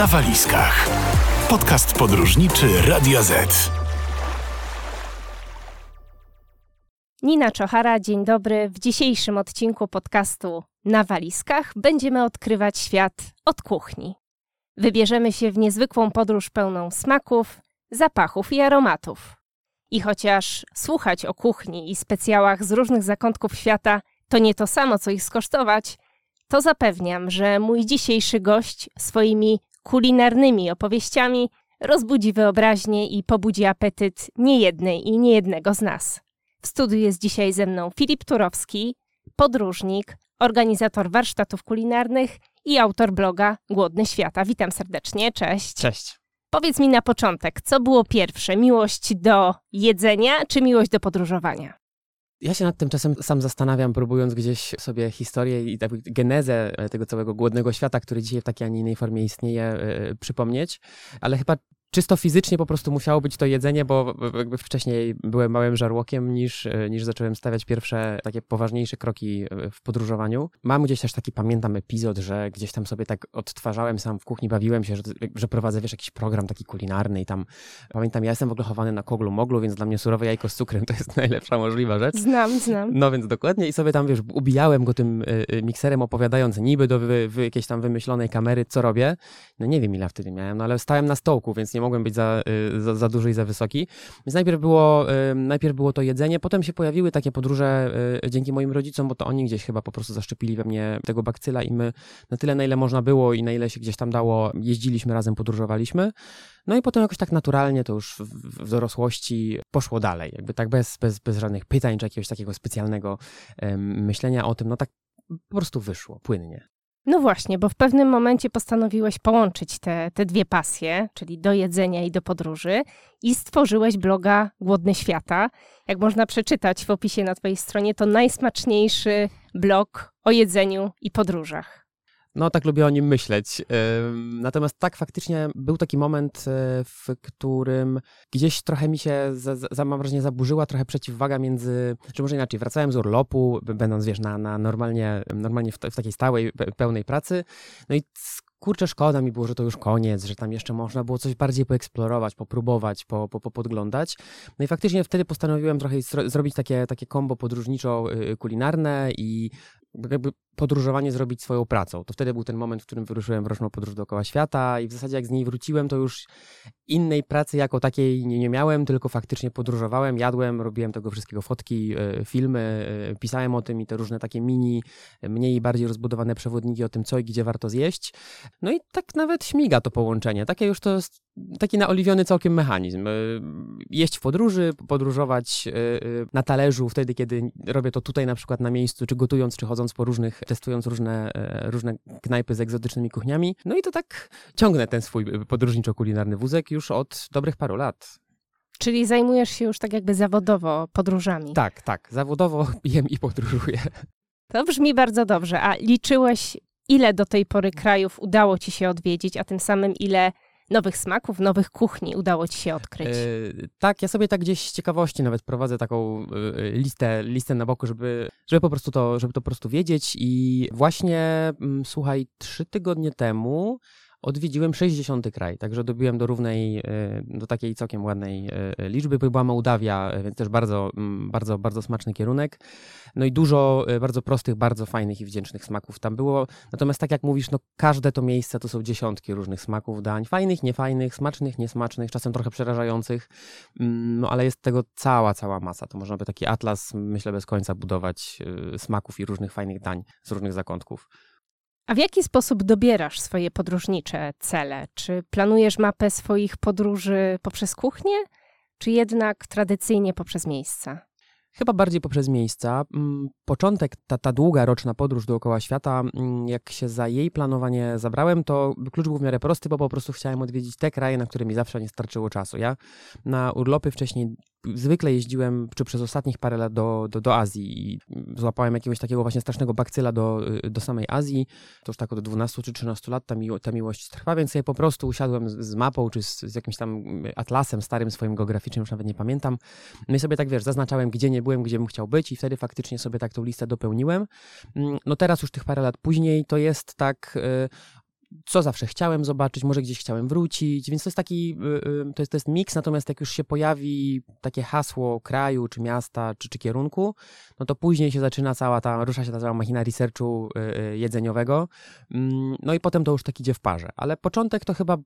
na walizkach. Podcast podróżniczy Radia Z. Nina Czochara, dzień dobry. W dzisiejszym odcinku podcastu Na walizkach będziemy odkrywać świat od kuchni. Wybierzemy się w niezwykłą podróż pełną smaków, zapachów i aromatów. I chociaż słuchać o kuchni i specjałach z różnych zakątków świata to nie to samo, co ich skosztować, to zapewniam, że mój dzisiejszy gość swoimi kulinarnymi opowieściami rozbudzi wyobraźnię i pobudzi apetyt niejednej i niejednego z nas. W studiu jest dzisiaj ze mną Filip Turowski, podróżnik, organizator warsztatów kulinarnych i autor bloga Głodny Świata. Witam serdecznie, cześć. Cześć. Powiedz mi na początek, co było pierwsze? Miłość do jedzenia czy miłość do podróżowania? Ja się nad tym czasem sam zastanawiam, próbując gdzieś sobie historię i genezę tego całego głodnego świata, który dzisiaj w takiej, a nie innej formie istnieje, przypomnieć, ale chyba czysto fizycznie po prostu musiało być to jedzenie, bo jakby wcześniej byłem małym żarłokiem niż zacząłem stawiać pierwsze takie poważniejsze kroki w podróżowaniu. Mam gdzieś też taki, pamiętam epizod, że gdzieś tam sobie tak odtwarzałem sam w kuchni, bawiłem się, że prowadzę, wiesz, jakiś program taki kulinarny i tam, pamiętam, ja jestem w ogóle chowany na koglu moglu, więc dla mnie surowe jajko z cukrem to jest najlepsza możliwa rzecz. Znam. No więc dokładnie i sobie tam, wiesz, ubijałem go tym mikserem, opowiadając niby do jakiejś tam wymyślonej kamery, co robię. No nie wiem ile wtedy miałem, no ale stałem na stołku, więc nie mogłem być za duży i za wysoki. Więc najpierw było to jedzenie, potem się pojawiły takie podróże dzięki moim rodzicom, bo to oni gdzieś chyba po prostu zaszczepili we mnie tego bakcyla i my na tyle, na ile można było i na ile się gdzieś tam dało, jeździliśmy razem, podróżowaliśmy. No i potem jakoś tak naturalnie to już w dorosłości poszło dalej. Jakby tak bez żadnych pytań czy jakiegoś takiego specjalnego myślenia o tym. No tak po prostu wyszło płynnie. No właśnie, bo w pewnym momencie postanowiłeś połączyć te dwie pasje, czyli do jedzenia i do podróży i stworzyłeś bloga Głodny Świata. Jak można przeczytać w opisie na twojej stronie, to najsmaczniejszy blog o jedzeniu i podróżach. No tak lubię o nim myśleć. Natomiast tak, faktycznie był taki moment, w którym gdzieś trochę mi się, mam wrażenie, zaburzyła trochę przeciwwaga między, czy może inaczej, wracałem z urlopu, będąc, wiesz, na normalnie w takiej stałej, pełnej pracy, no i kurczę, szkoda mi było, że to już koniec, że tam jeszcze można było coś bardziej poeksplorować, popróbować, podglądać. No i faktycznie wtedy postanowiłem trochę zrobić takie kombo podróżniczo-kulinarne i jakby podróżowanie zrobić swoją pracą. To wtedy był ten moment, w którym wyruszyłem w roczną podróż dookoła świata i w zasadzie jak z niej wróciłem, to już innej pracy jako takiej nie miałem, tylko faktycznie podróżowałem, jadłem, robiłem tego wszystkiego fotki, filmy, pisałem o tym i te różne takie mini, mniej i bardziej rozbudowane przewodniki o tym, co i gdzie warto zjeść. No i tak nawet śmiga to połączenie. Takie już to jest taki naoliwiony całkiem mechanizm. Jeść w podróży, podróżować na talerzu wtedy, kiedy robię to tutaj na przykład na miejscu, czy gotując, czy chodząc po różnych, testując różne knajpy z egzotycznymi kuchniami. No i to tak ciągnę ten swój podróżniczo-kulinarny wózek już od dobrych paru lat. Czyli zajmujesz się już tak jakby zawodowo podróżami. Tak. Zawodowo jem i podróżuję. To brzmi bardzo dobrze. A liczyłeś, ile do tej pory krajów udało ci się odwiedzić, a tym samym ile nowych smaków, nowych kuchni udało ci się odkryć? Tak, ja sobie tak gdzieś z ciekawości nawet prowadzę taką listę na boku, żeby po prostu żeby to wiedzieć i właśnie, słuchaj, 3 tygodnie temu odwiedziłem 60. kraj, także dobiłem do równej, do takiej całkiem ładnej liczby. Była Mołdawia, więc też bardzo, bardzo, bardzo smaczny kierunek. No i dużo bardzo prostych, bardzo fajnych i wdzięcznych smaków tam było. Natomiast tak jak mówisz, no każde to miejsce to są dziesiątki różnych smaków, dań. Fajnych, niefajnych, smacznych, niesmacznych, czasem trochę przerażających. No ale jest tego cała masa. To można by taki atlas, myślę, bez końca budować smaków i różnych fajnych dań z różnych zakątków. A w jaki sposób dobierasz swoje podróżnicze cele? Czy planujesz mapę swoich podróży poprzez kuchnię, czy jednak tradycyjnie poprzez miejsca? Chyba bardziej poprzez miejsca. Początek, ta długa roczna podróż dookoła świata, jak się za jej planowanie zabrałem, to klucz był w miarę prosty, bo po prostu chciałem odwiedzić te kraje, na które mi zawsze nie starczyło czasu. Ja na urlopy wcześniej zwykle jeździłem, czy przez ostatnich parę lat do Azji i złapałem jakiegoś takiego właśnie strasznego bakcyla do samej Azji. To już tak od 12 czy 13 lat ta miłość trwa, więc sobie po prostu usiadłem z mapą, czy z jakimś tam atlasem starym swoim geograficznym, już nawet nie pamiętam. No i sobie tak, wiesz, zaznaczałem, gdzie nie byłem, gdzie bym chciał być i wtedy faktycznie sobie tak tą listę dopełniłem. No teraz już tych parę lat później to jest tak... co zawsze chciałem zobaczyć, może gdzieś chciałem wrócić, więc to jest taki, to jest miks, natomiast jak już się pojawi takie hasło kraju, czy miasta, czy kierunku, no to później się zaczyna rusza się ta cała machina researchu jedzeniowego, no i potem to już tak idzie w parze, ale początek to chyba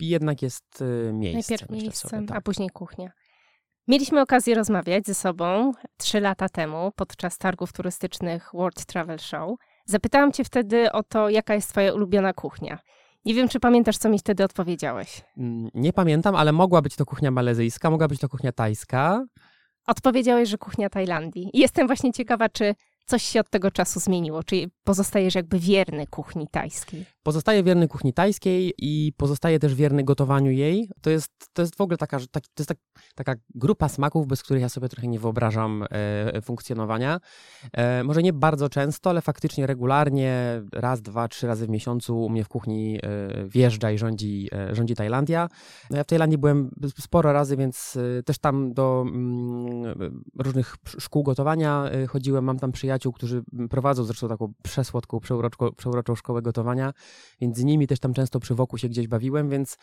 jednak jest miejsce. Najpierw miejscem, tak. A później kuchnia. Mieliśmy okazję rozmawiać ze sobą 3 lata temu podczas targów turystycznych World Travel Show. Zapytałam cię wtedy o to, jaka jest twoja ulubiona kuchnia. Nie wiem, czy pamiętasz, co mi wtedy odpowiedziałeś. Nie pamiętam, ale mogła być to kuchnia malezyjska, mogła być to kuchnia tajska. Odpowiedziałeś, że kuchnia Tajlandii. I jestem właśnie ciekawa, czy coś się od tego czasu zmieniło, czyli pozostajesz jakby wierny kuchni tajskiej. Pozostaję wierny kuchni tajskiej i pozostaję też wierny gotowaniu jej. To jest w ogóle taka grupa smaków, bez których ja sobie trochę nie wyobrażam funkcjonowania. Może nie bardzo często, ale faktycznie regularnie, raz, 2, 3 razy w miesiącu u mnie w kuchni wjeżdża i rządzi Tajlandia. No ja w Tajlandii byłem sporo razy, więc też tam do różnych szkół gotowania chodziłem, mam tam przyjaciół, którzy prowadzą zresztą taką przesłodką, przeuroczą szkołę gotowania, więc z nimi też tam często przy woku się gdzieś bawiłem, więc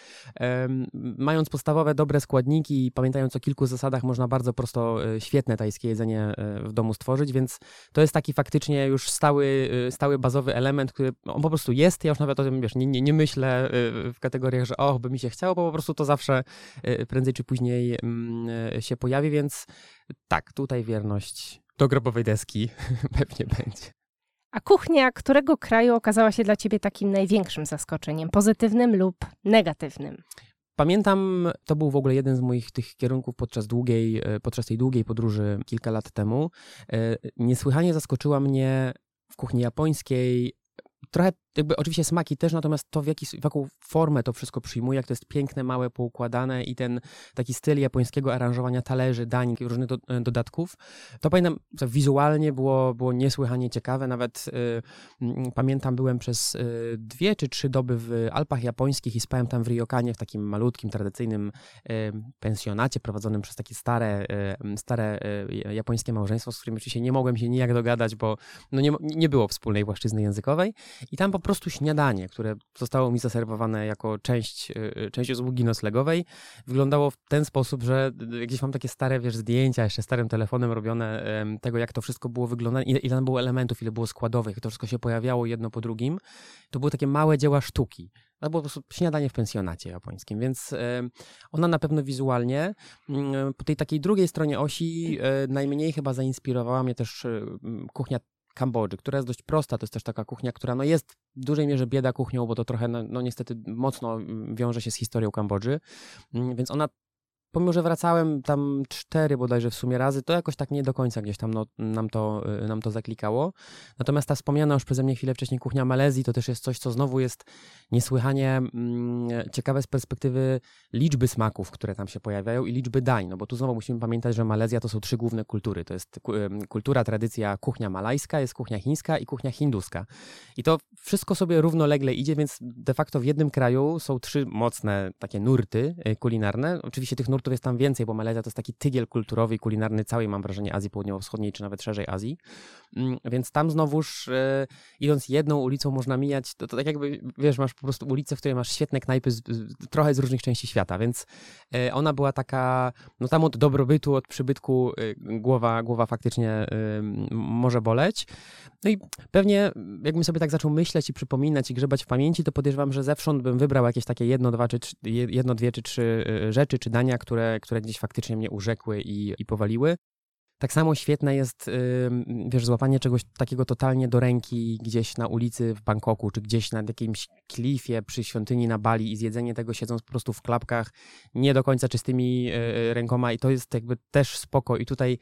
mając podstawowe, dobre składniki i pamiętając o kilku zasadach, można bardzo prosto świetne tajskie jedzenie w domu stworzyć, więc to jest taki faktycznie już stały bazowy element, który on po prostu jest, ja już nawet o tym, wiesz, nie myślę w kategoriach, że by mi się chciało, bo po prostu to zawsze prędzej czy później się pojawi, więc tak, tutaj wierność do grobowej deski pewnie będzie. A kuchnia którego kraju okazała się dla ciebie takim największym zaskoczeniem, pozytywnym lub negatywnym? Pamiętam, to był w ogóle jeden z moich tych kierunków podczas tej długiej podróży kilka lat temu. Niesłychanie zaskoczyła mnie w kuchni japońskiej, trochę jakby oczywiście smaki też, natomiast to w jaką formę to wszystko przyjmuje, jak to jest piękne, małe, poukładane i ten taki styl japońskiego aranżowania talerzy, dań, różnych dodatków. To pamiętam, co wizualnie było niesłychanie ciekawe, nawet pamiętam, byłem przez 2 czy 3 doby w Alpach Japońskich i spałem tam w ryokanie, w takim malutkim, tradycyjnym pensjonacie prowadzonym przez takie stare japońskie małżeństwo, z którym oczywiście nie mogłem się nijak dogadać, bo nie było wspólnej płaszczyzny językowej i tam po prostu śniadanie, które zostało mi zaserwowane jako część usługi noclegowej, wyglądało w ten sposób, że gdzieś mam takie stare, zdjęcia jeszcze starym telefonem robione tego, jak to wszystko było wyglądane, ile tam było elementów, ile było składowych, to wszystko się pojawiało jedno po drugim. To były takie małe dzieła sztuki. To było po prostu śniadanie w pensjonacie japońskim, więc ona na pewno wizualnie po tej takiej drugiej stronie osi najmniej chyba zainspirowała mnie też kuchnia Kambodży, która jest dość prosta, to jest też taka kuchnia, która jest w dużej mierze bieda kuchnią, bo to trochę niestety mocno wiąże się z historią Kambodży, więc ona, pomimo że wracałem tam 4 bodajże w sumie razy, to jakoś tak nie do końca gdzieś tam nam to zaklikało. Natomiast ta wspomniana już przeze mnie chwilę wcześniej kuchnia Malezji to też jest coś, co znowu jest niesłychanie ciekawe z perspektywy liczby smaków, które tam się pojawiają i liczby dań, bo tu znowu musimy pamiętać, że Malezja to są 3 główne kultury. To jest kultura, tradycja, kuchnia malajska, jest kuchnia chińska i kuchnia hinduska. I to wszystko sobie równolegle idzie, więc de facto w jednym kraju są 3 mocne takie nurty kulinarne. Oczywiście tych nurtów jest tam więcej, bo Malezja to jest taki tygiel kulturowy i kulinarny całej, mam wrażenie, Azji Południowo-Wschodniej, czy nawet szerzej Azji. Więc tam znowuż, idąc jedną ulicą, można mijać, to tak jakby, wiesz, masz po prostu ulicę, w której masz świetne knajpy trochę z różnych części świata, więc ona była taka, tam od dobrobytu, od przybytku głowa faktycznie może boleć. No i pewnie, jakbym sobie tak zaczął myśleć i przypominać i grzebać w pamięci, to podejrzewam, że zewsząd bym wybrał jakieś takie 1, 2 czy 3 rzeczy, czy dania, które gdzieś faktycznie mnie urzekły i powaliły. Tak samo świetne jest, złapanie czegoś takiego totalnie do ręki gdzieś na ulicy w Bangkoku, czy gdzieś na jakimś klifie przy świątyni na Bali i zjedzenie tego siedząc po prostu w klapkach, nie do końca czystymi rękoma i to jest jakby też spoko i tutaj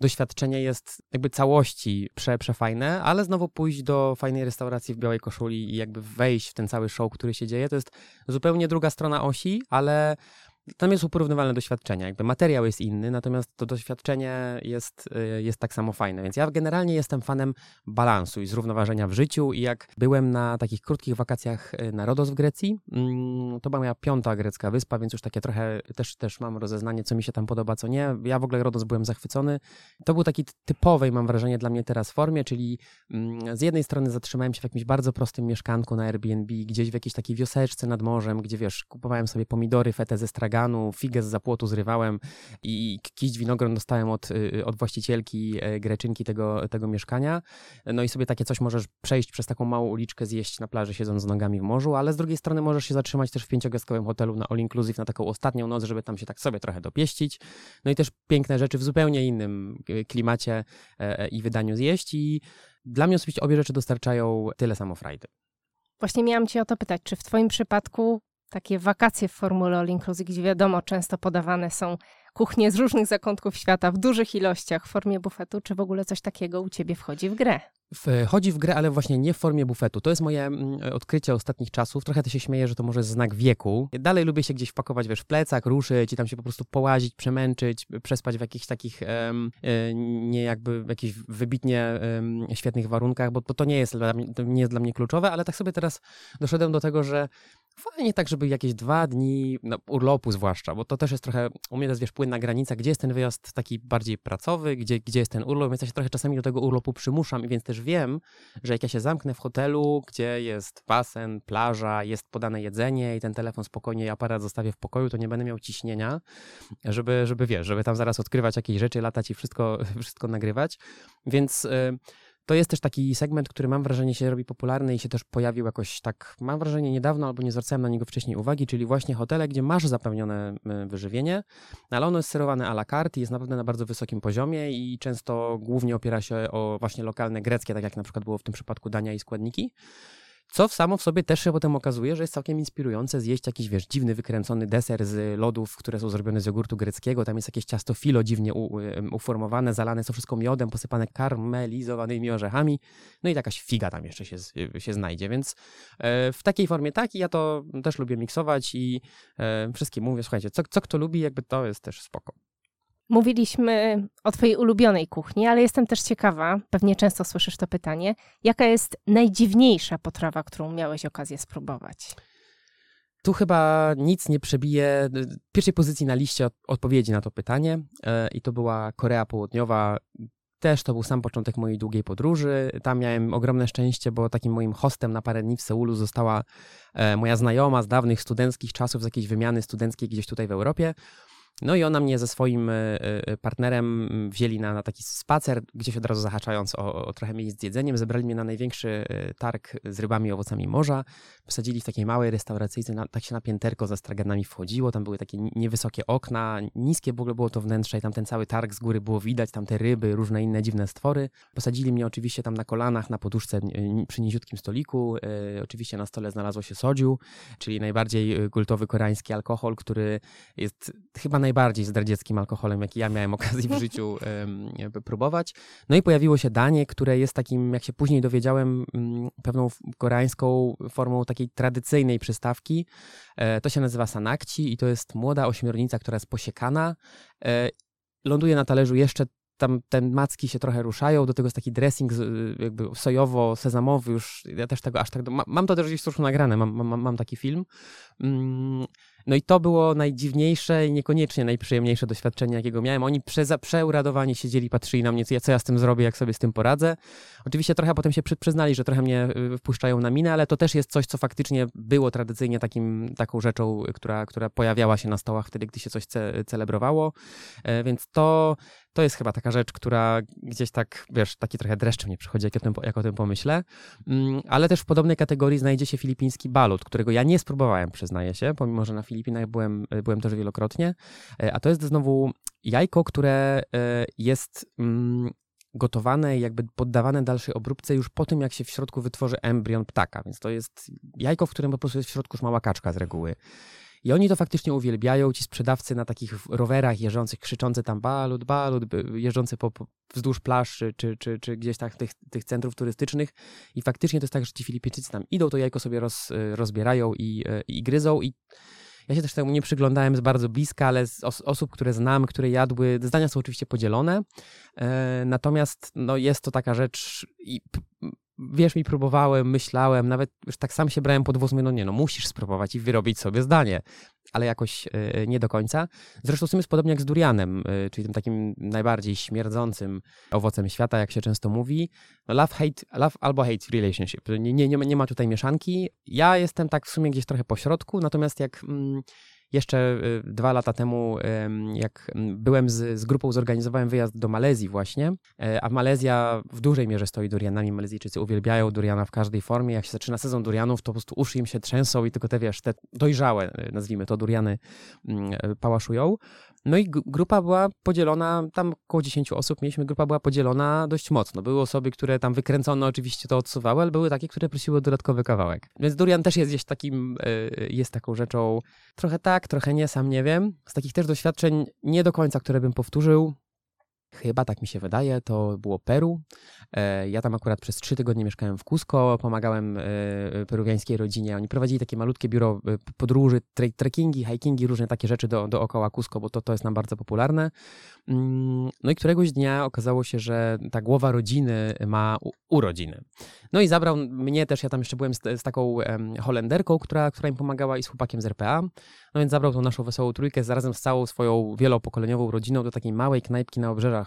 doświadczenie jest jakby całości przefajne, ale znowu pójść do fajnej restauracji w białej koszuli i jakby wejść w ten cały show, który się dzieje, to jest zupełnie druga strona osi, ale Tam jest uporównywalne doświadczenie, jakby materiał jest inny, natomiast to doświadczenie jest tak samo fajne, więc ja generalnie jestem fanem balansu i zrównoważenia w życiu i jak byłem na takich krótkich wakacjach na Rodos w Grecji, to była moja 5. grecka wyspa, więc już takie trochę też mam rozeznanie, co mi się tam podoba, co nie. Ja w ogóle Rodos byłem zachwycony. To był taki typowej, mam wrażenie, dla mnie teraz formie, czyli z jednej strony zatrzymałem się w jakimś bardzo prostym mieszkanku na Airbnb, gdzieś w jakiejś takiej wioseczce nad morzem, gdzie wiesz, kupowałem sobie pomidory, fetę ze stragan, figę z zapłotu zrywałem i kiść winogron dostałem od właścicielki Greczynki tego mieszkania. No i sobie takie coś możesz przejść przez taką małą uliczkę, zjeść na plaży siedząc z nogami w morzu, ale z drugiej strony możesz się zatrzymać też w 5-gwiazdkowym hotelu na all inclusive na taką ostatnią noc, żeby tam się tak sobie trochę dopieścić. No i też piękne rzeczy w zupełnie innym klimacie i wydaniu zjeść i dla mnie osobiście obie rzeczy dostarczają tyle samo frajdy. Właśnie miałam cię o to pytać, czy w twoim przypadku takie wakacje w formule all inclusive, gdzie wiadomo, często podawane są kuchnie z różnych zakątków świata w dużych ilościach w formie bufetu, czy w ogóle coś takiego u ciebie wchodzi w grę? Wchodzi w grę, ale właśnie nie w formie bufetu. To jest moje odkrycie ostatnich czasów. Trochę też się śmieję, że to może jest znak wieku. Dalej lubię się gdzieś wpakować, wiesz, w plecak, ruszyć i tam się po prostu połazić, przemęczyć, przespać w jakichś takich nie jakby jakichś wybitnie świetnych warunkach, bo to nie jest dla mnie kluczowe, ale tak sobie teraz doszedłem do tego, że fajnie tak, żeby jakieś 2 dni urlopu zwłaszcza, bo to też jest trochę, u mnie to jest, wiesz, płynna granica, gdzie jest ten wyjazd taki bardziej pracowy, gdzie jest ten urlop, więc ja się trochę czasami do tego urlopu przymuszam i więc też wiem, że jak ja się zamknę w hotelu, gdzie jest basen, plaża, jest podane jedzenie i ten telefon spokojnie i aparat zostawię w pokoju, to nie będę miał ciśnienia, żeby tam zaraz odkrywać jakieś rzeczy, latać i wszystko nagrywać, więc... To jest też taki segment, który mam wrażenie się robi popularny i się też pojawił jakoś tak, mam wrażenie niedawno, albo nie zwracałem na niego wcześniej uwagi, czyli właśnie hotele, gdzie masz zapewnione wyżywienie, ale ono jest serowane à la carte i jest naprawdę na bardzo wysokim poziomie i często głównie opiera się o właśnie lokalne greckie, tak jak na przykład było w tym przypadku dania i składniki. Co samo w sobie też się potem okazuje, że jest całkiem inspirujące zjeść jakiś, wiesz, dziwny, wykręcony deser z lodów, które są zrobione z jogurtu greckiego. Tam jest jakieś ciasto filo dziwnie uformowane, zalane są wszystko miodem, posypane karmelizowanymi orzechami. No i jakaś figa tam jeszcze się znajdzie, więc w takiej formie tak i ja to też lubię miksować i wszystkim mówię, słuchajcie, co kto lubi, jakby to jest też spoko. Mówiliśmy o twojej ulubionej kuchni, ale jestem też ciekawa, pewnie często słyszysz to pytanie, jaka jest najdziwniejsza potrawa, którą miałeś okazję spróbować? Tu chyba nic nie przebije pierwszej pozycji na liście odpowiedzi na to pytanie i to była Korea Południowa. Też to był sam początek mojej długiej podróży. Tam miałem ogromne szczęście, bo takim moim hostem na parę dni w Seulu została moja znajoma z dawnych studenckich czasów, z jakiejś wymiany studenckiej gdzieś tutaj w Europie. No i ona mnie ze swoim partnerem wzięli na taki spacer, gdzieś od razu zahaczając o trochę miejsc z jedzeniem. Zebrali mnie na największy targ z rybami i owocami morza. Posadzili w takiej małej restauracyjce, tak się na pięterko za straganami wchodziło. Tam były takie niewysokie okna, niskie w ogóle było to wnętrze i tam ten cały targ z góry było widać, tam te ryby, różne inne dziwne stwory. Posadzili mnie oczywiście tam na kolanach, na poduszce przy niziutkim stoliku. Oczywiście na stole znalazło się soju, czyli najbardziej kultowy koreański alkohol, który jest chyba najbardziej zdradzieckim alkoholem, jaki ja miałem okazję w życiu próbować. No i pojawiło się danie, które jest takim, jak się później dowiedziałem, pewną koreańską formą takiej tradycyjnej przystawki. To się nazywa sanakci i to jest młoda ośmiornica, która jest posiekana. Ląduje na talerzu jeszcze tam te macki się trochę ruszają, do tego jest taki dressing jakby sojowo-sezamowy już, ja też tego aż tak... Mam to też gdzieś troszkę nagrane, mam taki film. No i to było najdziwniejsze i niekoniecznie najprzyjemniejsze doświadczenie, jakiego miałem. Oni przeuradowani siedzieli, patrzyli na mnie, co ja z tym zrobię, jak sobie z tym poradzę. Oczywiście trochę potem się przyznali, że trochę mnie wpuszczają na minę, ale to też jest coś, co faktycznie było tradycyjnie taką rzeczą, która pojawiała się na stołach wtedy, gdy się coś celebrowało. Więc to jest chyba taka rzecz, która gdzieś tak, wiesz, taki trochę dreszcz mnie przychodzi, jak o tym pomyślę. Ale też w podobnej kategorii znajdzie się filipiński balut, którego ja nie spróbowałem, przyznaję się, pomimo że na Filipinach byłem też wielokrotnie, a to jest znowu jajko, które jest gotowane, jakby poddawane dalszej obróbce już po tym, jak się w środku wytworzy embrion ptaka, więc to jest jajko, w którym po prostu jest w środku już mała kaczka z reguły. I oni to faktycznie uwielbiają, ci sprzedawcy na takich rowerach jeżdżących, krzyczący tam balut, balut, jeżdżący wzdłuż plaż czy gdzieś tak tych centrów turystycznych. I faktycznie to jest tak, że ci Filipińczycy tam idą, to jajko sobie rozbierają i gryzą. I Ja się też temu nie przyglądałem z bardzo bliska, ale z osób, które znam, które jadły, zdania są oczywiście podzielone. Natomiast no, jest to taka rzecz i wierz mi, próbowałem, myślałem, nawet już tak sam się brałem pod wóz, mówię, no nie, no musisz spróbować i wyrobić sobie zdanie, ale jakoś nie do końca. Zresztą w sumie jest podobnie jak z durianem, czyli tym takim najbardziej śmierdzącym owocem świata, jak się często mówi. No love albo hate relationship. Nie ma tutaj mieszanki. Ja jestem tak w sumie gdzieś trochę po środku, natomiast jak jeszcze 2 lata temu, jak byłem z grupą, zorganizowałem wyjazd do Malezji właśnie, a Malezja w dużej mierze stoi durianami. Malezyjczycy uwielbiają duriana w każdej formie. Jak się zaczyna sezon durianów, to po prostu uszy im się trzęsą i tylko te dojrzałe, nazwijmy to, duriany pałaszują. No i grupa była podzielona, tam około 10 osób mieliśmy, grupa była podzielona dość mocno. Były osoby, które tam wykręcone oczywiście to odsuwały, ale były takie, które prosiły o dodatkowy kawałek. Więc durian też jest gdzieś takim, jest taką rzeczą trochę tak, trochę nie, sam nie wiem. Z takich też doświadczeń nie do końca, które bym powtórzył, chyba tak mi się wydaje, to było Peru. Ja tam akurat przez 3 tygodnie mieszkałem w Cusco, pomagałem peruwiańskiej rodzinie. Oni prowadzili takie malutkie biuro podróży, trekkingi, hikingi, różne takie rzeczy dookoła Cusco, bo to jest nam bardzo popularne. No i któregoś dnia okazało się, że ta głowa rodziny ma urodziny. No i zabrał mnie też, ja tam jeszcze byłem z taką Holenderką, która im pomagała i z chłopakiem z RPA. No więc zabrał tą naszą wesołą trójkę razem z całą swoją wielopokoleniową rodziną do takiej małej knajpki na obrzeżach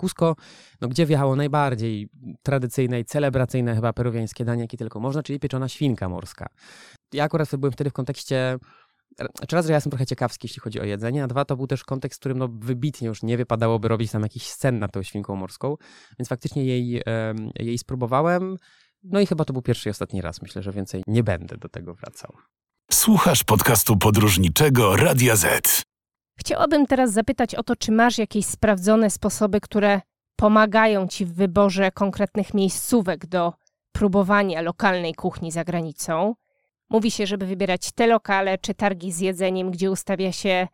Cusco, no gdzie wjechało najbardziej tradycyjne i celebracyjne chyba peruwiańskie danie, jakie tylko można, czyli pieczona świnka morska. Ja akurat byłem wtedy w kontekście, raz, że ja jestem trochę ciekawski, jeśli chodzi o jedzenie, a 2, to był też kontekst, w którym no, wybitnie już nie wypadałoby robić tam jakichś scen nad tą świnką morską, więc faktycznie jej spróbowałem, no i chyba to był pierwszy i ostatni raz. Myślę, że więcej nie będę do tego wracał. Słuchasz podcastu podróżniczego Radia Z. Chciałabym teraz zapytać o to, czy masz jakieś sprawdzone sposoby, które pomagają Ci w wyborze konkretnych miejscówek do próbowania lokalnej kuchni za granicą. Mówi się, żeby wybierać te lokale czy targi z jedzeniem, gdzie ustawia się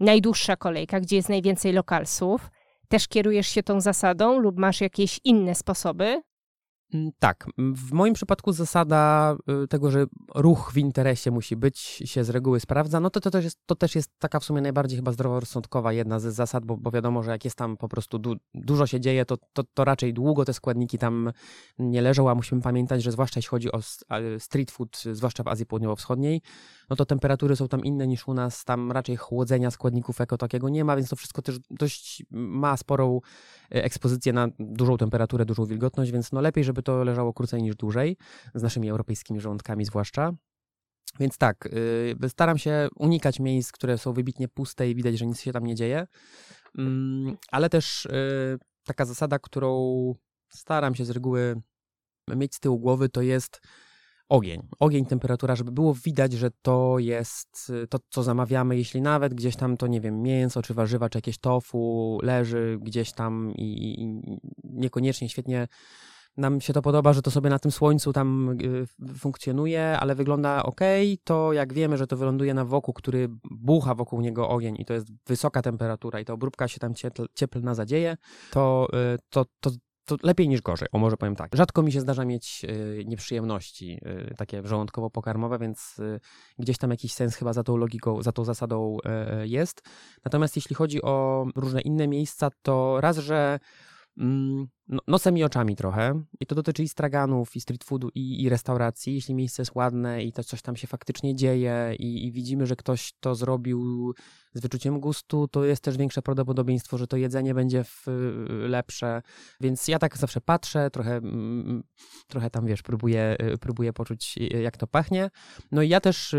najdłuższa kolejka, gdzie jest najwięcej lokalsów. Też kierujesz się tą zasadą lub masz jakieś inne sposoby? Tak. W moim przypadku zasada tego, że ruch w interesie musi być, się z reguły sprawdza. No to też jest taka w sumie najbardziej chyba zdroworozsądkowa jedna z zasad, bo wiadomo, że jak jest tam po prostu dużo się dzieje, to raczej długo te składniki tam nie leżą, a musimy pamiętać, że zwłaszcza jeśli chodzi o street food, zwłaszcza w Azji Południowo-Wschodniej, no to temperatury są tam inne niż u nas, tam raczej chłodzenia składników jako takiego nie ma, więc to wszystko też dość ma sporą ekspozycję na dużą temperaturę, dużą wilgotność, więc no lepiej, żeby to leżało krócej niż dłużej, z naszymi europejskimi żołądkami zwłaszcza. Więc tak, staram się unikać miejsc, które są wybitnie puste i widać, że nic się tam nie dzieje, ale też taka zasada, którą staram się z reguły mieć z tyłu głowy, to jest ogień, temperatura, żeby było widać, że to jest to, co zamawiamy, jeśli nawet gdzieś tam to, nie wiem, mięso czy warzywa, czy jakieś tofu leży gdzieś tam i niekoniecznie świetnie nam się to podoba, że to sobie na tym słońcu tam funkcjonuje, ale wygląda okej, to jak wiemy, że to wyląduje na woku, który bucha wokół niego ogień i to jest wysoka temperatura i ta obróbka się tam cieplna zadzieje, to lepiej niż gorzej, o może powiem tak. Rzadko mi się zdarza mieć nieprzyjemności takie żołądkowo-pokarmowe, więc gdzieś tam jakiś sens chyba za tą logiką, za tą zasadą jest. Natomiast jeśli chodzi o różne inne miejsca, to raz, że nosem i oczami trochę. I to dotyczy i straganów, i street foodu, i restauracji. Jeśli miejsce jest ładne i to coś tam się faktycznie dzieje i widzimy, że ktoś to zrobił z wyczuciem gustu, to jest też większe prawdopodobieństwo, że to jedzenie będzie lepsze. Więc ja tak zawsze patrzę, trochę tam, wiesz, próbuję poczuć, jak to pachnie. No i ja też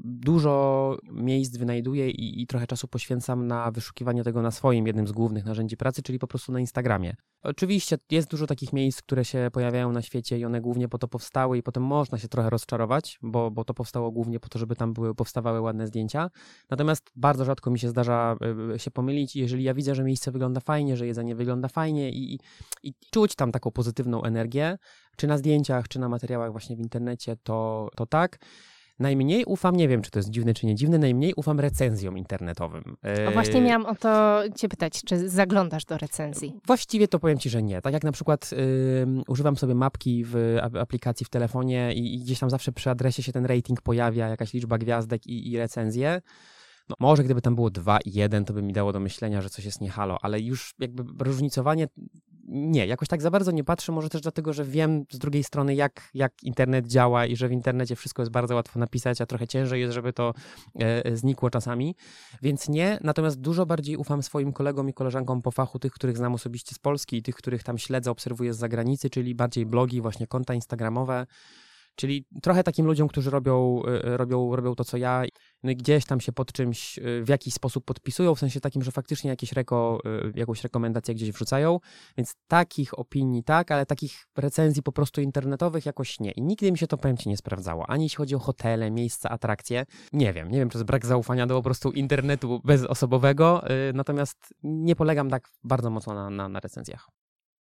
dużo miejsc wynajduję i trochę czasu poświęcam na wyszukiwanie tego na swoim, jednym z głównych narzędzi pracy, czyli po prostu na Instagramie. Oczywiście jest dużo takich miejsc, które się pojawiają na świecie i one głównie po to powstały i potem można się trochę rozczarować, bo to powstało głównie po to, żeby tam powstawały ładne zdjęcia. Natomiast bardzo rzadko mi się zdarza się pomylić i jeżeli ja widzę, że miejsce wygląda fajnie, że jedzenie wygląda fajnie i czuć tam taką pozytywną energię, czy na zdjęciach, czy na materiałach właśnie w internecie, to tak. Najmniej ufam, nie wiem, czy to jest dziwne, czy nie dziwne, najmniej ufam recenzjom internetowym. Właśnie miałam o to cię pytać, czy zaglądasz do recenzji? Właściwie to powiem ci, że nie. Tak jak na przykład używam sobie mapki w aplikacji w telefonie i gdzieś tam zawsze przy adresie się ten rating pojawia, jakaś liczba gwiazdek i recenzje. No, może gdyby tam było 2 i 1, to by mi dało do myślenia, że coś jest nie halo, ale już jakby różnicowanie... Nie, jakoś tak za bardzo nie patrzę, może też dlatego, że wiem z drugiej strony, jak internet działa i że w internecie wszystko jest bardzo łatwo napisać, a trochę ciężej jest, żeby to znikło czasami, więc nie. Natomiast dużo bardziej ufam swoim kolegom i koleżankom po fachu, tych, których znam osobiście z Polski i tych, których tam śledzę, obserwuję z zagranicy, czyli bardziej blogi, właśnie konta instagramowe, czyli trochę takim ludziom, którzy robią to, co ja. No i gdzieś tam się pod czymś w jakiś sposób podpisują, w sensie takim, że faktycznie jakąś rekomendację gdzieś wrzucają, więc takich opinii tak, ale takich recenzji po prostu internetowych jakoś nie. I nigdy mi się to, powiem ci, nie sprawdzało. Ani jeśli chodzi o hotele, miejsca, atrakcje. Nie wiem, czy to jest brak zaufania do po prostu internetu bezosobowego, natomiast nie polegam tak bardzo mocno na recenzjach.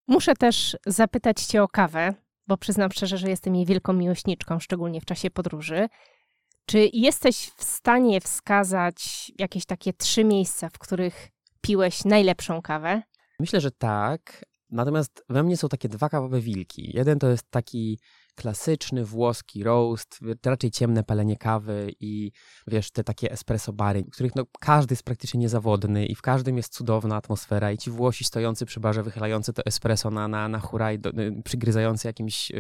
Muszę też zapytać cię o kawę, bo przyznam szczerze, że jestem jej wielką miłośniczką, szczególnie w czasie podróży. Czy jesteś w stanie wskazać jakieś takie 3 miejsca, w których piłeś najlepszą kawę? Myślę, że tak. Natomiast we mnie są takie 2 kawowe wilki. Jeden to jest taki klasyczny włoski roast, raczej ciemne palenie kawy i wiesz, te takie espresso bary, w których no, każdy jest praktycznie niezawodny i w każdym jest cudowna atmosfera i ci Włosi stojący przy barze, wychylający to espresso na huraj, przygryzający jakimś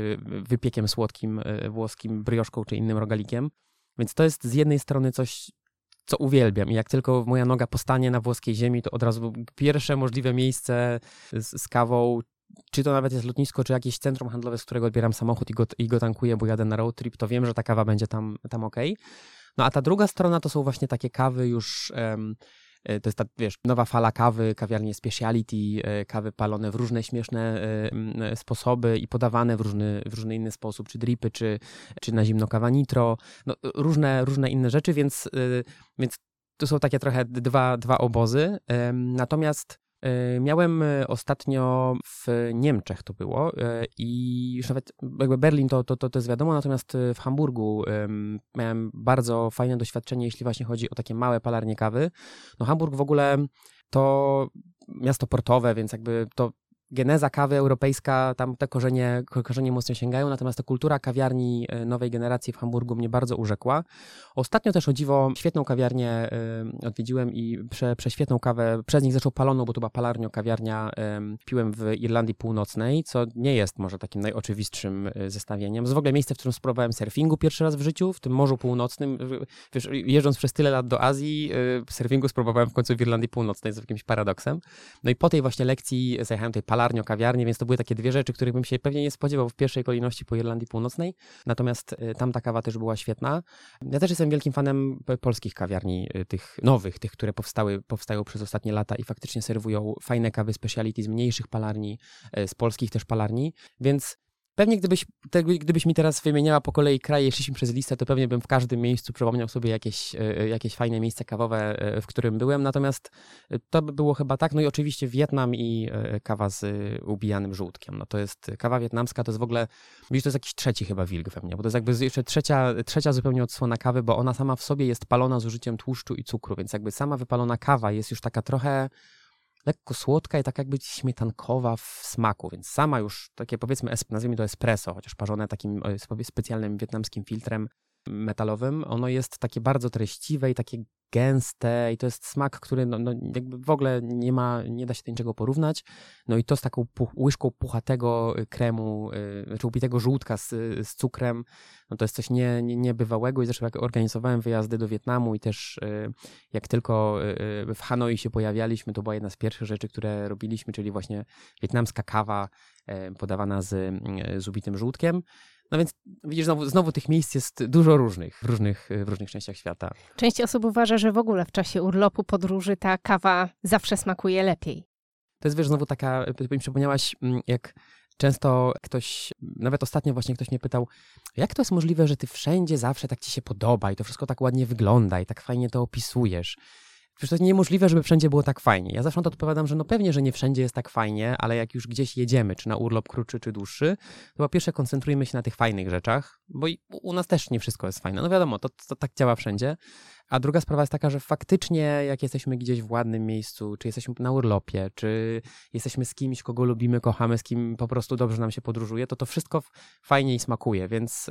wypiekiem słodkim włoskim brioszką czy innym rogalikiem. Więc to jest z jednej strony coś, co uwielbiam i jak tylko moja noga postanie na włoskiej ziemi, to od razu pierwsze możliwe miejsce z kawą, czy to nawet jest lotnisko, czy jakieś centrum handlowe, z którego odbieram samochód i go tankuję, bo jadę na road trip, to wiem, że ta kawa będzie tam okej. No a ta druga strona to są właśnie takie kawy już... To jest ta, wiesz, nowa fala kawy, kawiarnie speciality, kawy palone w różne śmieszne sposoby i podawane w różny inny sposób, czy dripy, czy na zimno kawa nitro, no, różne inne rzeczy, więc to są takie trochę dwa obozy. Natomiast miałem ostatnio w Niemczech to było i już nawet jakby Berlin to jest wiadomo, natomiast w Hamburgu miałem bardzo fajne doświadczenie, jeśli właśnie chodzi o takie małe palarnie kawy. No Hamburg w ogóle to miasto portowe, więc jakby to geneza kawy europejska, tam te korzenie mocno sięgają, natomiast ta kultura kawiarni nowej generacji w Hamburgu mnie bardzo urzekła. Ostatnio też o dziwo świetną kawiarnię odwiedziłem i prześwietną kawę, przez nich zresztą paloną, bo to była palarnio-kawiarnia, piłem w Irlandii Północnej, co nie jest może takim najoczywistszym zestawieniem. To jest w ogóle miejsce, w którym spróbowałem surfingu pierwszy raz w życiu, w tym Morzu Północnym. Wiesz, jeżdżąc przez tyle lat do Azji, surfingu spróbowałem w końcu w Irlandii Północnej, z jakimś paradoksem. No i po tej właśnie lekcji zajechałem tej kawiarnię, więc to były takie 2 rzeczy, których bym się pewnie nie spodziewał w pierwszej kolejności po Irlandii Północnej, natomiast tam ta kawa też była świetna. Ja też jestem wielkim fanem polskich kawiarni, tych nowych, tych, które powstają przez ostatnie lata i faktycznie serwują fajne kawy speciality z mniejszych palarni, z polskich też palarni, więc pewnie gdybyś mi teraz wymieniała po kolei kraje, szliśmy przez listę, to pewnie bym w każdym miejscu przypomniał sobie jakieś fajne miejsce kawowe, w którym byłem. Natomiast to by było chyba tak. No i oczywiście Wietnam i kawa z ubijanym żółtkiem. No to jest kawa wietnamska, to jest w ogóle, widzisz, to jest jakiś 3 chyba wilk we mnie, bo to jest jakby jeszcze trzecia zupełnie odsłona kawy, bo ona sama w sobie jest palona z użyciem tłuszczu i cukru, więc jakby sama wypalona kawa jest już taka trochę... lekko słodka i tak jakby śmietankowa w smaku, więc sama już takie, powiedzmy, nazwijmy to espresso, chociaż parzone takim specjalnym wietnamskim filtrem metalowym, ono jest takie bardzo treściwe i takie gęste i to jest smak, który no jakby w ogóle nie da się do niczego porównać. No i to z taką łyżką puchatego kremu, czy upitego żółtka z cukrem, no to jest coś niebywałego i zresztą jak organizowałem wyjazdy do Wietnamu i też jak tylko w Hanoi się pojawialiśmy, to była jedna z pierwszych rzeczy, które robiliśmy, czyli właśnie wietnamska kawa podawana z ubitym żółtkiem. No więc widzisz, znowu tych miejsc jest dużo różnych w różnych częściach świata. Część osób uważa, że w ogóle w czasie urlopu, podróży ta kawa zawsze smakuje lepiej. To jest, wiesz, znowu taka, mi przypomniałaś, jak często ktoś, nawet ostatnio właśnie ktoś mnie pytał, jak to jest możliwe, że ty wszędzie zawsze tak ci się podoba i to wszystko tak ładnie wygląda i tak fajnie to opisujesz. Przecież to jest niemożliwe, żeby wszędzie było tak fajnie. Ja zawsze na to odpowiadam, że no pewnie, że nie wszędzie jest tak fajnie, ale jak już gdzieś jedziemy, czy na urlop krótszy, czy dłuższy, to po pierwsze koncentrujmy się na tych fajnych rzeczach, bo u nas też nie wszystko jest fajne. No wiadomo, to tak działa wszędzie. A druga sprawa jest taka, że faktycznie jak jesteśmy gdzieś w ładnym miejscu, czy jesteśmy na urlopie, czy jesteśmy z kimś, kogo lubimy, kochamy, z kim po prostu dobrze nam się podróżuje, to wszystko fajnie i smakuje. Więc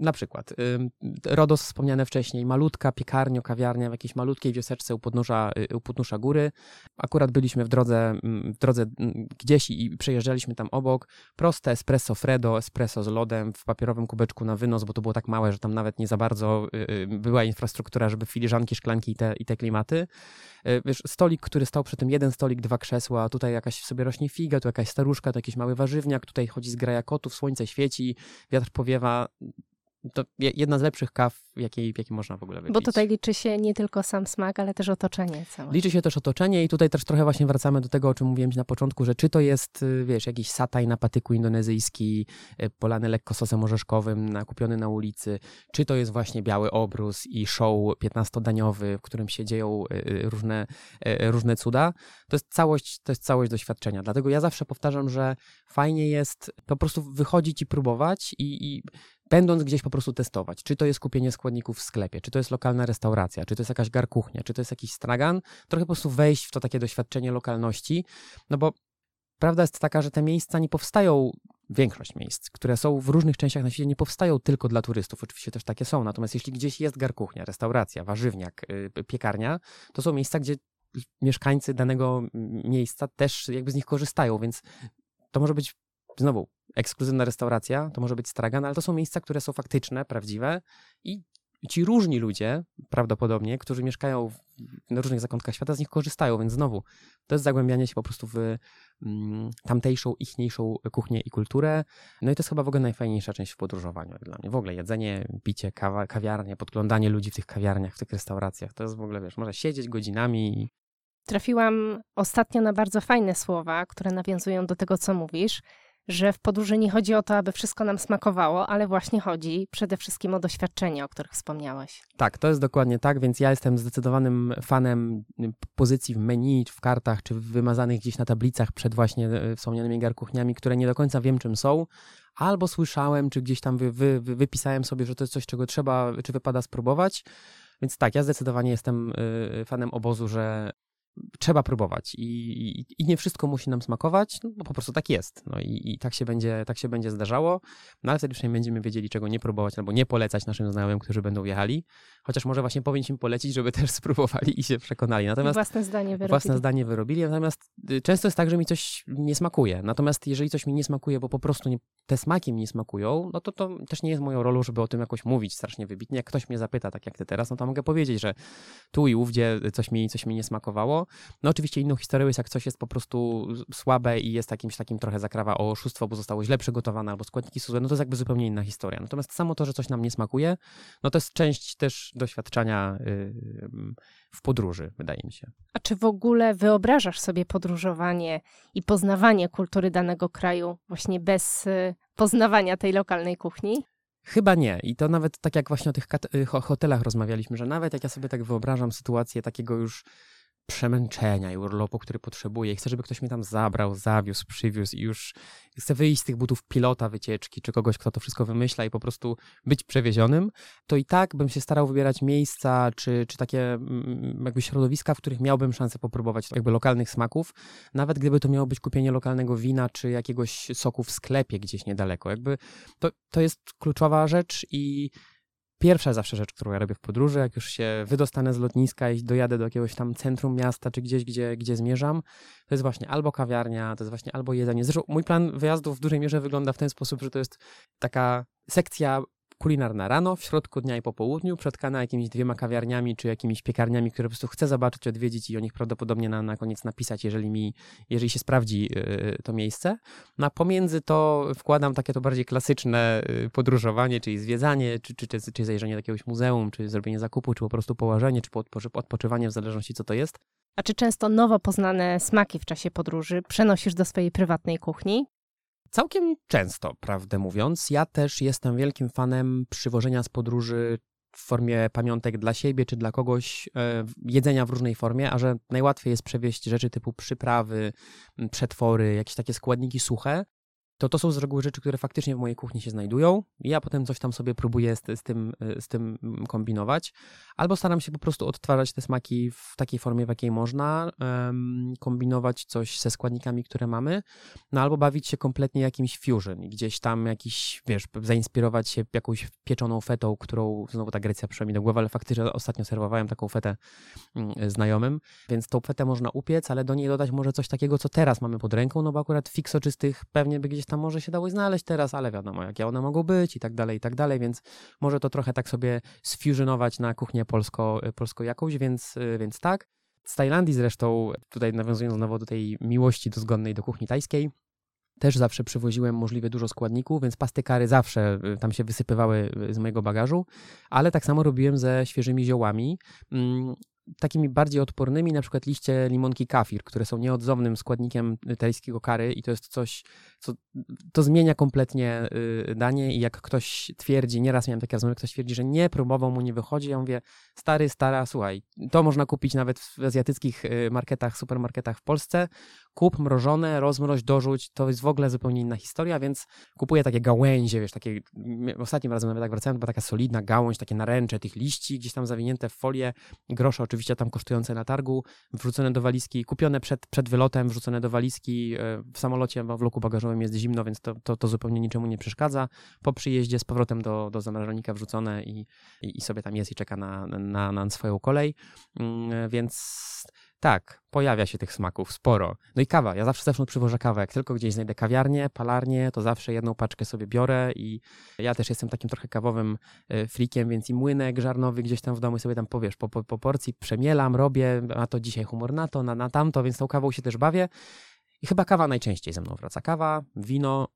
na przykład Rodos wspomniane wcześniej, malutka piekarnia, kawiarnia w jakiejś malutkiej wioseczce u podnóża góry. Akurat byliśmy w drodze gdzieś i przejeżdżaliśmy tam obok. Proste espresso freddo, espresso z lodem w papierowym kubeczku na wynos, bo to było tak małe, że tam nawet nie za bardzo była infrastruktura, żeby filiżanki, szklanki i te klimaty. Wiesz, stolik, który stał przy tym, jeden stolik, dwa krzesła, tutaj jakaś sobie rośnie figa, tu jakaś staruszka, tu jakiś mały warzywniak, tutaj chodzi zgraja kotów, słońce świeci, wiatr powiewa. To jedna z lepszych kaw, jakiej można w ogóle wypić. Bo tutaj liczy się nie tylko sam smak, ale też otoczenie całe. Liczy się też otoczenie i tutaj też trochę właśnie wracamy do tego, o czym mówiłem na początku, że czy to jest, wiesz, jakiś sataj na patyku indonezyjski, polany lekko sosem orzeszkowym, kupiony na ulicy, czy to jest właśnie biały obrus i show 15-daniowy, w którym się dzieją różne cuda. To jest całość doświadczenia. Dlatego ja zawsze powtarzam, że fajnie jest po prostu wychodzić i próbować i będąc gdzieś po prostu testować, czy to jest kupienie składników w sklepie, czy to jest lokalna restauracja, czy to jest jakaś garkuchnia, czy to jest jakiś stragan, trochę po prostu wejść w to takie doświadczenie lokalności, no bo prawda jest taka, że te miejsca nie powstają, większość miejsc, które są w różnych częściach na świecie, nie powstają tylko dla turystów, oczywiście też takie są, natomiast jeśli gdzieś jest garkuchnia, restauracja, warzywniak, piekarnia, to są miejsca, gdzie mieszkańcy danego miejsca też jakby z nich korzystają, więc to może być znowu ekskluzywna restauracja, to może być stragan, ale to są miejsca, które są faktyczne, prawdziwe i ci różni ludzie prawdopodobnie, którzy mieszkają na różnych zakątkach świata, z nich korzystają, więc znowu to jest zagłębianie się po prostu w tamtejszą, ichniejszą kuchnię i kulturę. No i to jest chyba w ogóle najfajniejsza część w podróżowaniu, jak dla mnie. W ogóle jedzenie, picie, kawa, kawiarnie, podglądanie ludzi w tych kawiarniach, w tych restauracjach, to jest w ogóle, wiesz, można siedzieć godzinami i... Trafiłam ostatnio na bardzo fajne słowa, które nawiązują do tego, co mówisz, że w podróży nie chodzi o to, aby wszystko nam smakowało, ale właśnie chodzi przede wszystkim o doświadczenia, o których wspomniałeś. Tak, to jest dokładnie tak, więc ja jestem zdecydowanym fanem pozycji w menu, w kartach, czy wymazanych gdzieś na tablicach przed właśnie wspomnianymi garkuchniami, które nie do końca wiem, czym są, albo słyszałem, czy gdzieś tam wypisałem sobie, że to jest coś, czego trzeba, czy wypada spróbować. Więc tak, ja zdecydowanie jestem fanem obozu, że trzeba próbować i nie wszystko musi nam smakować, no bo po prostu tak jest. No i tak się będzie zdarzało, no ale wtedy przynajmniej będziemy wiedzieli, czego nie próbować albo nie polecać naszym znajomym, którzy będą jechali. Chociaż może właśnie powinniśmy im polecić, żeby też spróbowali i się przekonali. Natomiast własne zdanie wyrobili. Natomiast często jest tak, że mi coś nie smakuje. Natomiast jeżeli coś mi nie smakuje, bo po prostu te smaki mi nie smakują, no to też nie jest moją rolą, żeby o tym jakoś mówić strasznie wybitnie. Jak ktoś mnie zapyta, tak jak ty teraz, no to mogę powiedzieć, że tu i ówdzie coś mi nie smakowało. No oczywiście inną historią jest, jak coś jest po prostu słabe i jest jakimś takim trochę zakrawa o oszustwo, bo zostało źle przygotowane albo składniki są złe, no to jest jakby zupełnie inna historia. Natomiast samo to, że coś nam nie smakuje, no to jest część też doświadczenia w podróży, wydaje mi się. A czy w ogóle wyobrażasz sobie podróżowanie i poznawanie kultury danego kraju właśnie bez poznawania tej lokalnej kuchni? Chyba nie. I to nawet tak jak właśnie o tych hotelach rozmawialiśmy, że nawet jak ja sobie tak wyobrażam sytuację takiego już przemęczenia i urlopu, który potrzebuję i chcę, żeby ktoś mnie tam zabrał, zawiózł, przywiózł i już chcę wyjść z tych butów pilota wycieczki, czy kogoś, kto to wszystko wymyśla i po prostu być przewiezionym, to i tak bym się starał wybierać miejsca, czy takie jakby środowiska, w których miałbym szansę popróbować jakby lokalnych smaków, nawet gdyby to miało być kupienie lokalnego wina, czy jakiegoś soku w sklepie gdzieś niedaleko. Jakby to jest kluczowa rzecz i pierwsza zawsze rzecz, którą ja robię w podróży, jak już się wydostanę z lotniska i dojadę do jakiegoś tam centrum miasta, czy gdzieś, gdzie zmierzam, to jest właśnie albo kawiarnia, to jest właśnie albo jedzenie. Zresztą mój plan wyjazdu w dużej mierze wygląda w ten sposób, że to jest taka sekcja kulinarna rano, w środku dnia i po południu, przetkana jakimiś 2 kawiarniami, czy jakimiś piekarniami, które po prostu chcę zobaczyć, odwiedzić i o nich prawdopodobnie na koniec napisać, jeżeli się sprawdzi to miejsce. A pomiędzy to wkładam takie to bardziej klasyczne podróżowanie, czyli zwiedzanie, czy zajrzenie do jakiegoś muzeum, czy zrobienie zakupu, czy po prostu położenie, czy odpoczywanie, w zależności co to jest. A czy często nowo poznane smaki w czasie podróży przenosisz do swojej prywatnej kuchni? Całkiem często, prawdę mówiąc. Ja też jestem wielkim fanem przywożenia z podróży w formie pamiątek dla siebie czy dla kogoś, jedzenia w różnej formie, a że najłatwiej jest przewieźć rzeczy typu przyprawy, przetwory, jakieś takie składniki suche, to są z reguły rzeczy, które faktycznie w mojej kuchni się znajdują. Ja potem coś tam sobie próbuję z tym kombinować. Albo staram się po prostu odtwarzać te smaki w takiej formie, w jakiej można, kombinować coś ze składnikami, które mamy, no albo bawić się kompletnie jakimś fusion. Gdzieś tam jakiś, zainspirować się jakąś pieczoną fetą, którą, znowu ta Grecja przyszła mi do głowy, ale faktycznie ostatnio serwowałem taką fetę znajomym, więc tą fetę można upiec, ale do niej dodać może coś takiego, co teraz mamy pod ręką, no bo akurat fikso czystych pewnie by gdzieś tam może się dało znaleźć teraz, ale wiadomo, jakie one mogą być i tak dalej, więc może to trochę tak sobie sfusionować na kuchnię polską jakąś, więc tak. Z Tajlandii zresztą, tutaj nawiązując znowu do tej miłości dozgonnej do kuchni tajskiej, też zawsze przywoziłem możliwie dużo składników, więc pasty curry zawsze tam się wysypywały z mojego bagażu, ale tak samo robiłem ze świeżymi ziołami, takimi bardziej odpornymi, na przykład liście limonki kafir, które są nieodzownym składnikiem tajskiego curry i to jest coś, co to zmienia kompletnie danie i jak ktoś twierdzi, nieraz miałem takie rozmowy, ktoś twierdzi, że nie, próbował, mu nie wychodzi, ja mówię, stara, słuchaj, to można kupić nawet w azjatyckich marketach, supermarketach w Polsce, kup mrożone, rozmroź, dorzuć, to jest w ogóle zupełnie inna historia, więc kupuję takie gałęzie, takie, ostatnim razem nawet tak wracałem, to była taka solidna gałąź, takie naręcze tych liści, gdzieś tam zawinięte w folię, grosze oczywiście tam kosztujące na targu, wrzucone do walizki, kupione przed wylotem, wrzucone do walizki, w samolocie, bo w loku bagażowym jest zimno, więc to zupełnie niczemu nie przeszkadza. Po przyjeździe z powrotem do zamrażalnika wrzucone i sobie tam jest i czeka na swoją kolej, więc tak, pojawia się tych smaków sporo. No i kawa, ja zawsze przywożę kawę, jak tylko gdzieś znajdę kawiarnię, palarnię, to zawsze jedną paczkę sobie biorę i ja też jestem takim trochę kawowym frikiem, więc i młynek żarnowy gdzieś tam w domu sobie tam po porcji przemielam, robię, a to dzisiaj humor na to, na tamto, więc tą kawą się też bawię. I chyba kawa najczęściej ze mną wraca. Kawa, wino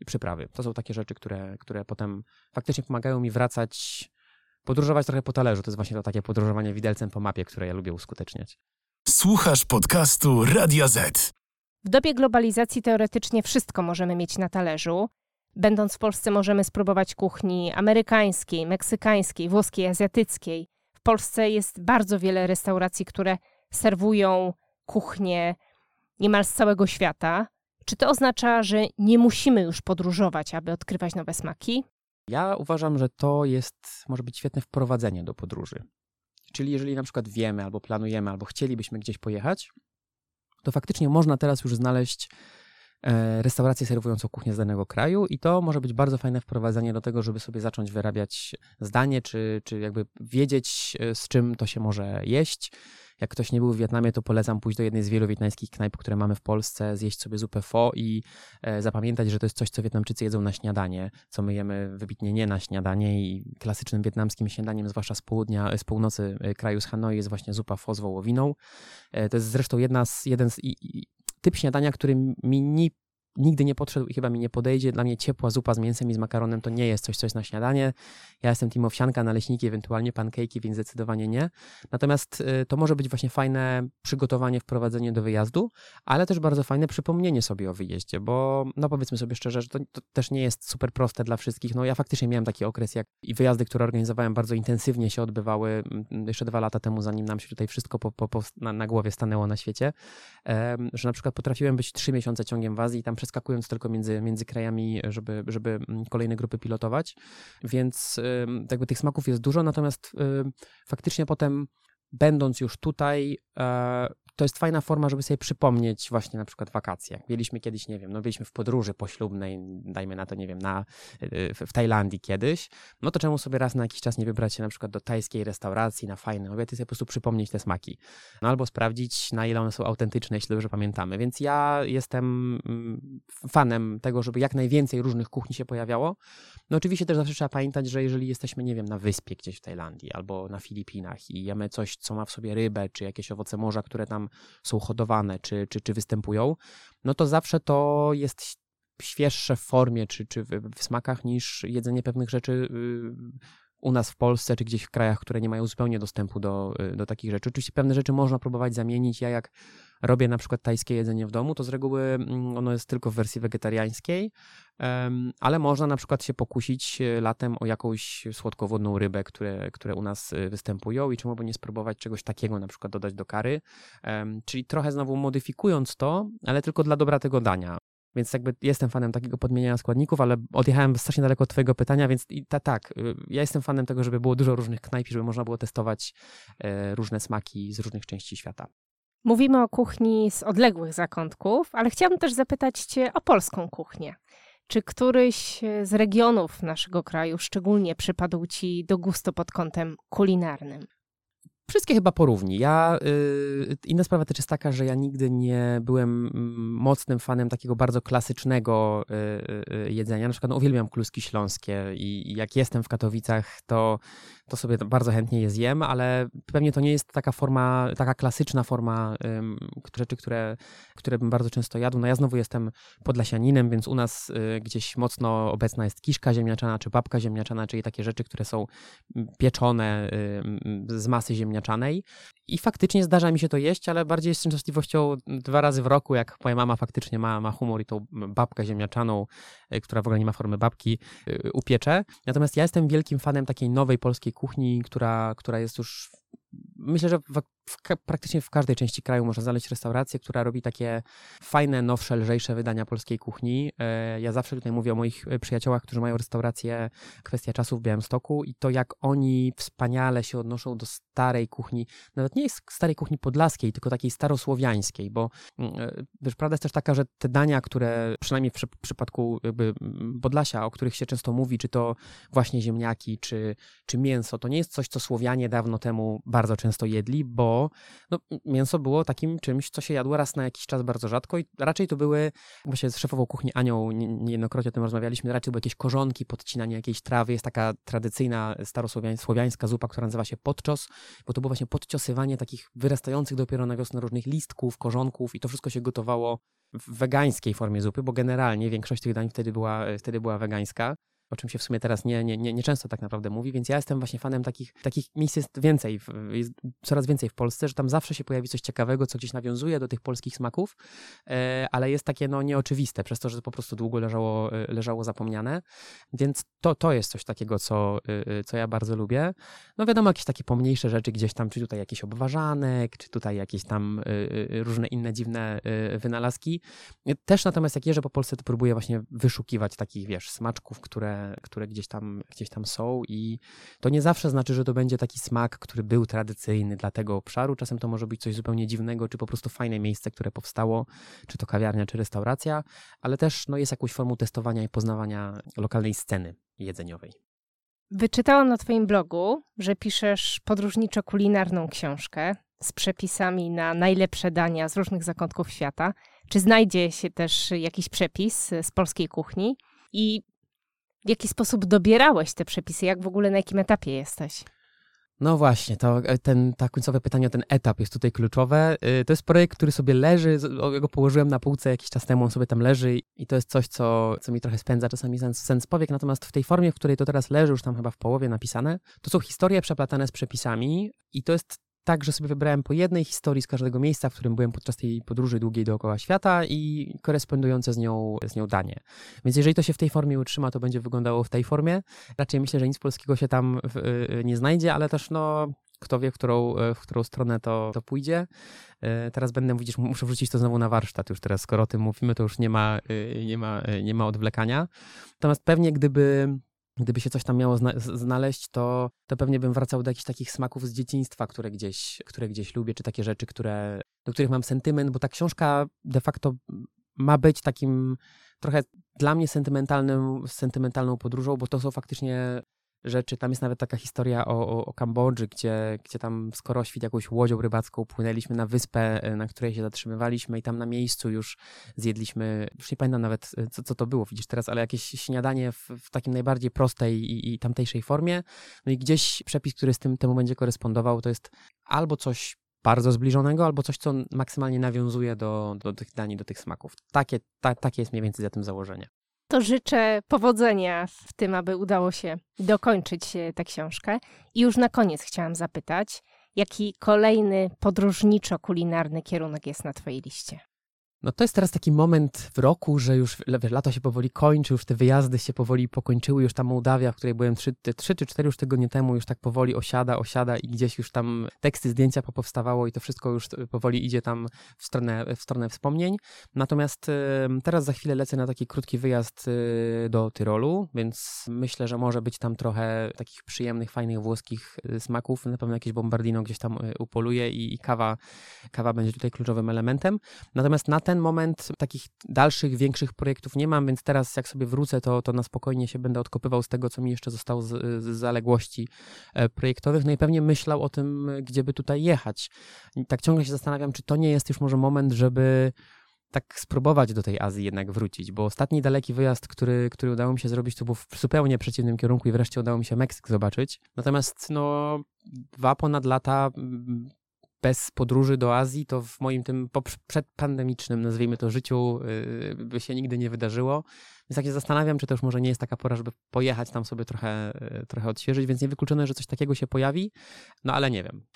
i przyprawy. To są takie rzeczy, które potem faktycznie pomagają mi wracać, podróżować trochę po talerzu. To jest właśnie to takie podróżowanie widelcem po mapie, które ja lubię uskuteczniać. Słuchasz podcastu Radio Z. W dobie globalizacji teoretycznie wszystko możemy mieć na talerzu. Będąc w Polsce możemy spróbować kuchni amerykańskiej, meksykańskiej, włoskiej, azjatyckiej. W Polsce jest bardzo wiele restauracji, które serwują kuchnię niemal z całego świata. Czy to oznacza, że nie musimy już podróżować, aby odkrywać nowe smaki? Ja uważam, że to może być świetne wprowadzenie do podróży. Czyli jeżeli na przykład wiemy, albo planujemy, albo chcielibyśmy gdzieś pojechać, to faktycznie można teraz już znaleźć restaurację serwującą kuchnię z danego kraju i to może być bardzo fajne wprowadzenie do tego, żeby sobie zacząć wyrabiać zdanie, czy jakby wiedzieć, z czym to się może jeść. Jak ktoś nie był w Wietnamie, to polecam pójść do jednej z wielu wietnamskich knajp, które mamy w Polsce, zjeść sobie zupę pho i zapamiętać, że to jest coś, co Wietnamczycy jedzą na śniadanie, co my jemy wybitnie nie na śniadanie i klasycznym wietnamskim śniadaniem, zwłaszcza z północy kraju, z Hanoi, jest właśnie zupa pho z wołowiną. To jest zresztą typ śniadania, który mi nigdy nie podszedł i chyba mi nie podejdzie. Dla mnie ciepła zupa z mięsem i z makaronem to nie jest coś, co jest na śniadanie. Ja jestem team owsianka, naleśniki, ewentualnie pancake'i, więc zdecydowanie nie. Natomiast to może być właśnie fajne przygotowanie, wprowadzenie do wyjazdu, ale też bardzo fajne przypomnienie sobie o wyjeździe, bo no powiedzmy sobie szczerze, że to też nie jest super proste dla wszystkich. No ja faktycznie miałem taki okres, jak i wyjazdy, które organizowałem, bardzo intensywnie się odbywały jeszcze 2 lata temu, zanim nam się tutaj wszystko na głowie stanęło na świecie, że na przykład potrafiłem być 3 miesiące ciągiem w Azji i tam przeskakując tylko między krajami, żeby kolejne grupy pilotować, więc jakby tych smaków jest dużo, natomiast faktycznie potem będąc już tutaj, to jest fajna forma, żeby sobie przypomnieć właśnie na przykład wakacje. Byliśmy kiedyś, byliśmy w podróży poślubnej, dajmy na to, w Tajlandii kiedyś, no to czemu sobie raz na jakiś czas nie wybrać się na przykład do tajskiej restauracji na fajne obiad i sobie po prostu przypomnieć te smaki. No albo sprawdzić, na ile one są autentyczne, jeśli dobrze pamiętamy. Więc ja jestem fanem tego, żeby jak najwięcej różnych kuchni się pojawiało. No oczywiście też zawsze trzeba pamiętać, że jeżeli jesteśmy, na wyspie gdzieś w Tajlandii albo na Filipinach i jemy coś, co ma w sobie rybę, czy jakieś owoce morza, które tam są hodowane, czy występują, no to zawsze to jest świeższe w formie, czy w smakach niż jedzenie pewnych rzeczy u nas w Polsce, czy gdzieś w krajach, które nie mają zupełnie dostępu do takich rzeczy. Oczywiście pewne rzeczy można próbować zamienić. Ja jak robię na przykład tajskie jedzenie w domu, to z reguły ono jest tylko w wersji wegetariańskiej, ale można na przykład się pokusić latem o jakąś słodkowodną rybę, które u nas występują i czemu by nie spróbować czegoś takiego na przykład dodać do curry, czyli trochę znowu modyfikując to, ale tylko dla dobra tego dania. Więc jakby jestem fanem takiego podmieniania składników, ale odjechałem strasznie daleko od twojego pytania, więc tak, ja jestem fanem tego, żeby było dużo różnych knajp, żeby można było testować różne smaki z różnych części świata. Mówimy o kuchni z odległych zakątków, ale chciałabym też zapytać cię o polską kuchnię. Czy któryś z regionów naszego kraju szczególnie przypadł ci do gustu pod kątem kulinarnym? Wszystkie chyba porówni. Inna sprawa też jest taka, że ja nigdy nie byłem mocnym fanem takiego bardzo klasycznego jedzenia. Na przykład uwielbiam kluski śląskie i jak jestem w Katowicach, to sobie bardzo chętnie je zjem, ale pewnie to nie jest taka klasyczna forma rzeczy, które bym bardzo często jadł. No ja znowu jestem podlasianinem, więc u nas gdzieś mocno obecna jest kiszka ziemniaczana, czy babka ziemniaczana, czyli takie rzeczy, które są pieczone z masy ziemniaczanej. I faktycznie zdarza mi się to jeść, ale bardziej z częstotliwością 2 razy w roku, jak moja mama faktycznie ma humor i tą babkę ziemniaczaną, która w ogóle nie ma formy babki, upiecze. Natomiast ja jestem wielkim fanem takiej nowej polskiej kuchni, która jest już, myślę, że praktycznie w każdej części kraju można znaleźć restaurację, która robi takie fajne, nowsze, lżejsze wydania polskiej kuchni. Ja zawsze tutaj mówię o moich przyjaciołach, którzy mają restaurację Kwestia Czasów w Białymstoku i to, jak oni wspaniale się odnoszą do starej kuchni, nawet nie starej kuchni podlaskiej, tylko takiej starosłowiańskiej, bo wiesz, prawda jest też taka, że te dania, które przynajmniej w przypadku Podlasia, o których się często mówi, czy to właśnie ziemniaki, czy mięso, to nie jest coś, co Słowianie dawno temu bardzo często jedli, bo mięso było takim czymś, co się jadło raz na jakiś czas bardzo rzadko i raczej to były, właśnie z szefową kuchni Anią niejednokrotnie o tym rozmawialiśmy, raczej były jakieś korzonki, podcinanie jakiejś trawy, jest taka tradycyjna starosłowiańska zupa, która nazywa się podczos, bo to było właśnie podciosywanie takich wyrastających dopiero na wiosnę różnych listków, korzonków i to wszystko się gotowało w wegańskiej formie zupy, bo generalnie większość tych dań wtedy była wegańska, o czym się w sumie teraz nie często tak naprawdę mówi, więc ja jestem właśnie fanem takich miejsc jest coraz więcej w Polsce, że tam zawsze się pojawi coś ciekawego, co gdzieś nawiązuje do tych polskich smaków, ale jest takie nieoczywiste, przez to, że po prostu długo leżało zapomniane, więc to jest coś takiego, co ja bardzo lubię. No wiadomo, jakieś takie pomniejsze rzeczy gdzieś tam, czy tutaj jakiś obwarzanek, czy tutaj jakieś tam różne inne dziwne wynalazki. Też natomiast jak jeżdżę po Polsce, to próbuję właśnie wyszukiwać takich, smaczków, które gdzieś tam są i to nie zawsze znaczy, że to będzie taki smak, który był tradycyjny dla tego obszaru. Czasem to może być coś zupełnie dziwnego, czy po prostu fajne miejsce, które powstało, czy to kawiarnia, czy restauracja, ale też jest jakąś formą testowania i poznawania lokalnej sceny jedzeniowej. Wyczytałam na twoim blogu, że piszesz podróżniczo-kulinarną książkę z przepisami na najlepsze dania z różnych zakątków świata. Czy znajdzie się też jakiś przepis z polskiej kuchni i w jaki sposób dobierałeś te przepisy? Jak w ogóle, na jakim etapie jesteś? No właśnie, to końcowe pytanie o ten etap jest tutaj kluczowe. To jest projekt, który sobie leży, ja go położyłem na półce jakiś czas temu, on sobie tam leży i to jest coś, co mi trochę spędza czasami sen z powiek, natomiast w tej formie, w której to teraz leży, już tam chyba w połowie napisane, to są historie przeplatane z przepisami i to jest tak, że sobie wybrałem po jednej historii z każdego miejsca, w którym byłem podczas tej podróży długiej dookoła świata i korespondujące z nią danie. Więc jeżeli to się w tej formie utrzyma, to będzie wyglądało w tej formie. Raczej myślę, że nic polskiego się tam nie znajdzie, ale też kto wie, w którą stronę to pójdzie. Teraz muszę wrzucić to znowu na warsztat już teraz, skoro o tym mówimy, to już nie ma odwlekania. Natomiast pewnie gdyby się coś tam miało znaleźć, to pewnie bym wracał do jakichś takich smaków z dzieciństwa, które gdzieś lubię, czy takie rzeczy, do których mam sentyment, bo ta książka de facto ma być takim trochę dla mnie sentymentalną podróżą, bo to są faktycznie rzeczy, tam jest nawet taka historia o Kambodży, gdzie tam skoroświt jakąś łodzią rybacką płynęliśmy na wyspę, na której się zatrzymywaliśmy i tam na miejscu już zjedliśmy, już nie pamiętam nawet co to było, widzisz teraz, ale jakieś śniadanie w takim najbardziej prostej i tamtejszej formie. No i gdzieś przepis, który z temu będzie korespondował, to jest albo coś bardzo zbliżonego, albo coś, co maksymalnie nawiązuje do tych dań, do tych smaków. Takie jest mniej więcej za tym założenie. To życzę powodzenia w tym, aby udało się dokończyć tę książkę. I już na koniec chciałam zapytać, Jaki kolejny podróżniczo-kulinarny kierunek jest na Twojej liście? No to jest teraz taki moment w roku, że już lato się powoli kończy, już te wyjazdy się powoli pokończyły, już ta Mołdawia, w której byłem 3 czy 4 już tygodnie temu, już tak powoli osiada i gdzieś już tam teksty, zdjęcia popowstawało i to wszystko już powoli idzie tam w stronę wspomnień. Natomiast teraz za chwilę lecę na taki krótki wyjazd do Tyrolu, więc myślę, że może być tam trochę takich przyjemnych, fajnych włoskich smaków. Na pewno jakieś bombardino gdzieś tam upoluję i kawa będzie tutaj kluczowym elementem. Natomiast na ten moment takich dalszych, większych projektów nie mam, więc teraz jak sobie wrócę, to na spokojnie się będę odkopywał z tego, co mi jeszcze zostało z zaległości projektowych. No i pewnie myślał o tym, gdzie by tutaj jechać. I tak ciągle się zastanawiam, czy to nie jest już może moment, żeby tak spróbować do tej Azji jednak wrócić, bo ostatni daleki wyjazd, który udało mi się zrobić, to był w zupełnie przeciwnym kierunku i wreszcie udało mi się Meksyk zobaczyć. Natomiast 2 ponad lata... bez podróży do Azji, to w moim tym przedpandemicznym, nazwijmy to, życiu by się nigdy nie wydarzyło. Więc tak się zastanawiam, czy to już może nie jest taka pora, żeby pojechać tam sobie trochę odświeżyć, więc niewykluczone, że coś takiego się pojawi, no ale nie wiem.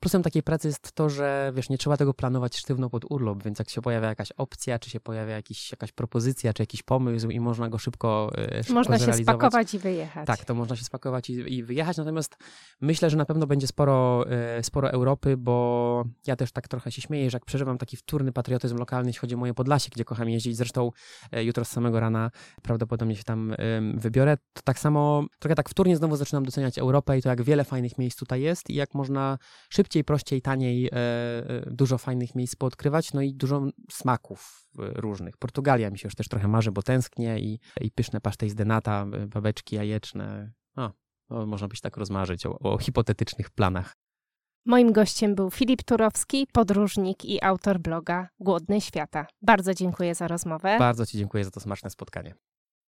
Plusem takiej pracy jest to, że wiesz, nie trzeba tego planować sztywno pod urlop, więc jak się pojawia jakaś opcja, czy się pojawia jakaś propozycja, czy jakiś pomysł i można go szybko można zrealizować. Można się spakować i wyjechać. Tak, to można się spakować i wyjechać, natomiast myślę, że na pewno będzie sporo Europy, bo ja też tak trochę się śmieję, że jak przeżywam taki wtórny patriotyzm lokalny, jeśli chodzi o moje Podlasie, gdzie kocham jeździć, zresztą jutro z samego rana prawdopodobnie się tam wybiorę. To tak samo, trochę tak wtórnie znowu zaczynam doceniać Europę i to, jak wiele fajnych miejsc tutaj jest i jak można szybciej, prościej, taniej dużo fajnych miejsc poodkrywać, no i dużo smaków różnych. Portugalia mi się już też trochę marzy, bo tęsknię i pyszne pasztej z denata, babeczki jajeczne. Można by się tak rozmarzyć o hipotetycznych planach. Moim gościem był Filip Turowski, podróżnik i autor bloga Głodny Świata. Bardzo dziękuję za rozmowę. Bardzo Ci dziękuję za to smaczne spotkanie.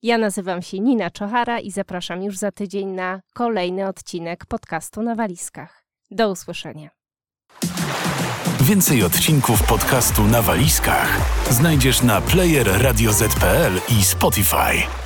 Ja nazywam się Nina Czochara i zapraszam już za tydzień na kolejny odcinek podcastu Na Walizkach. Do usłyszenia. Więcej odcinków podcastu Na Walizkach znajdziesz na player radioz.pl i Spotify.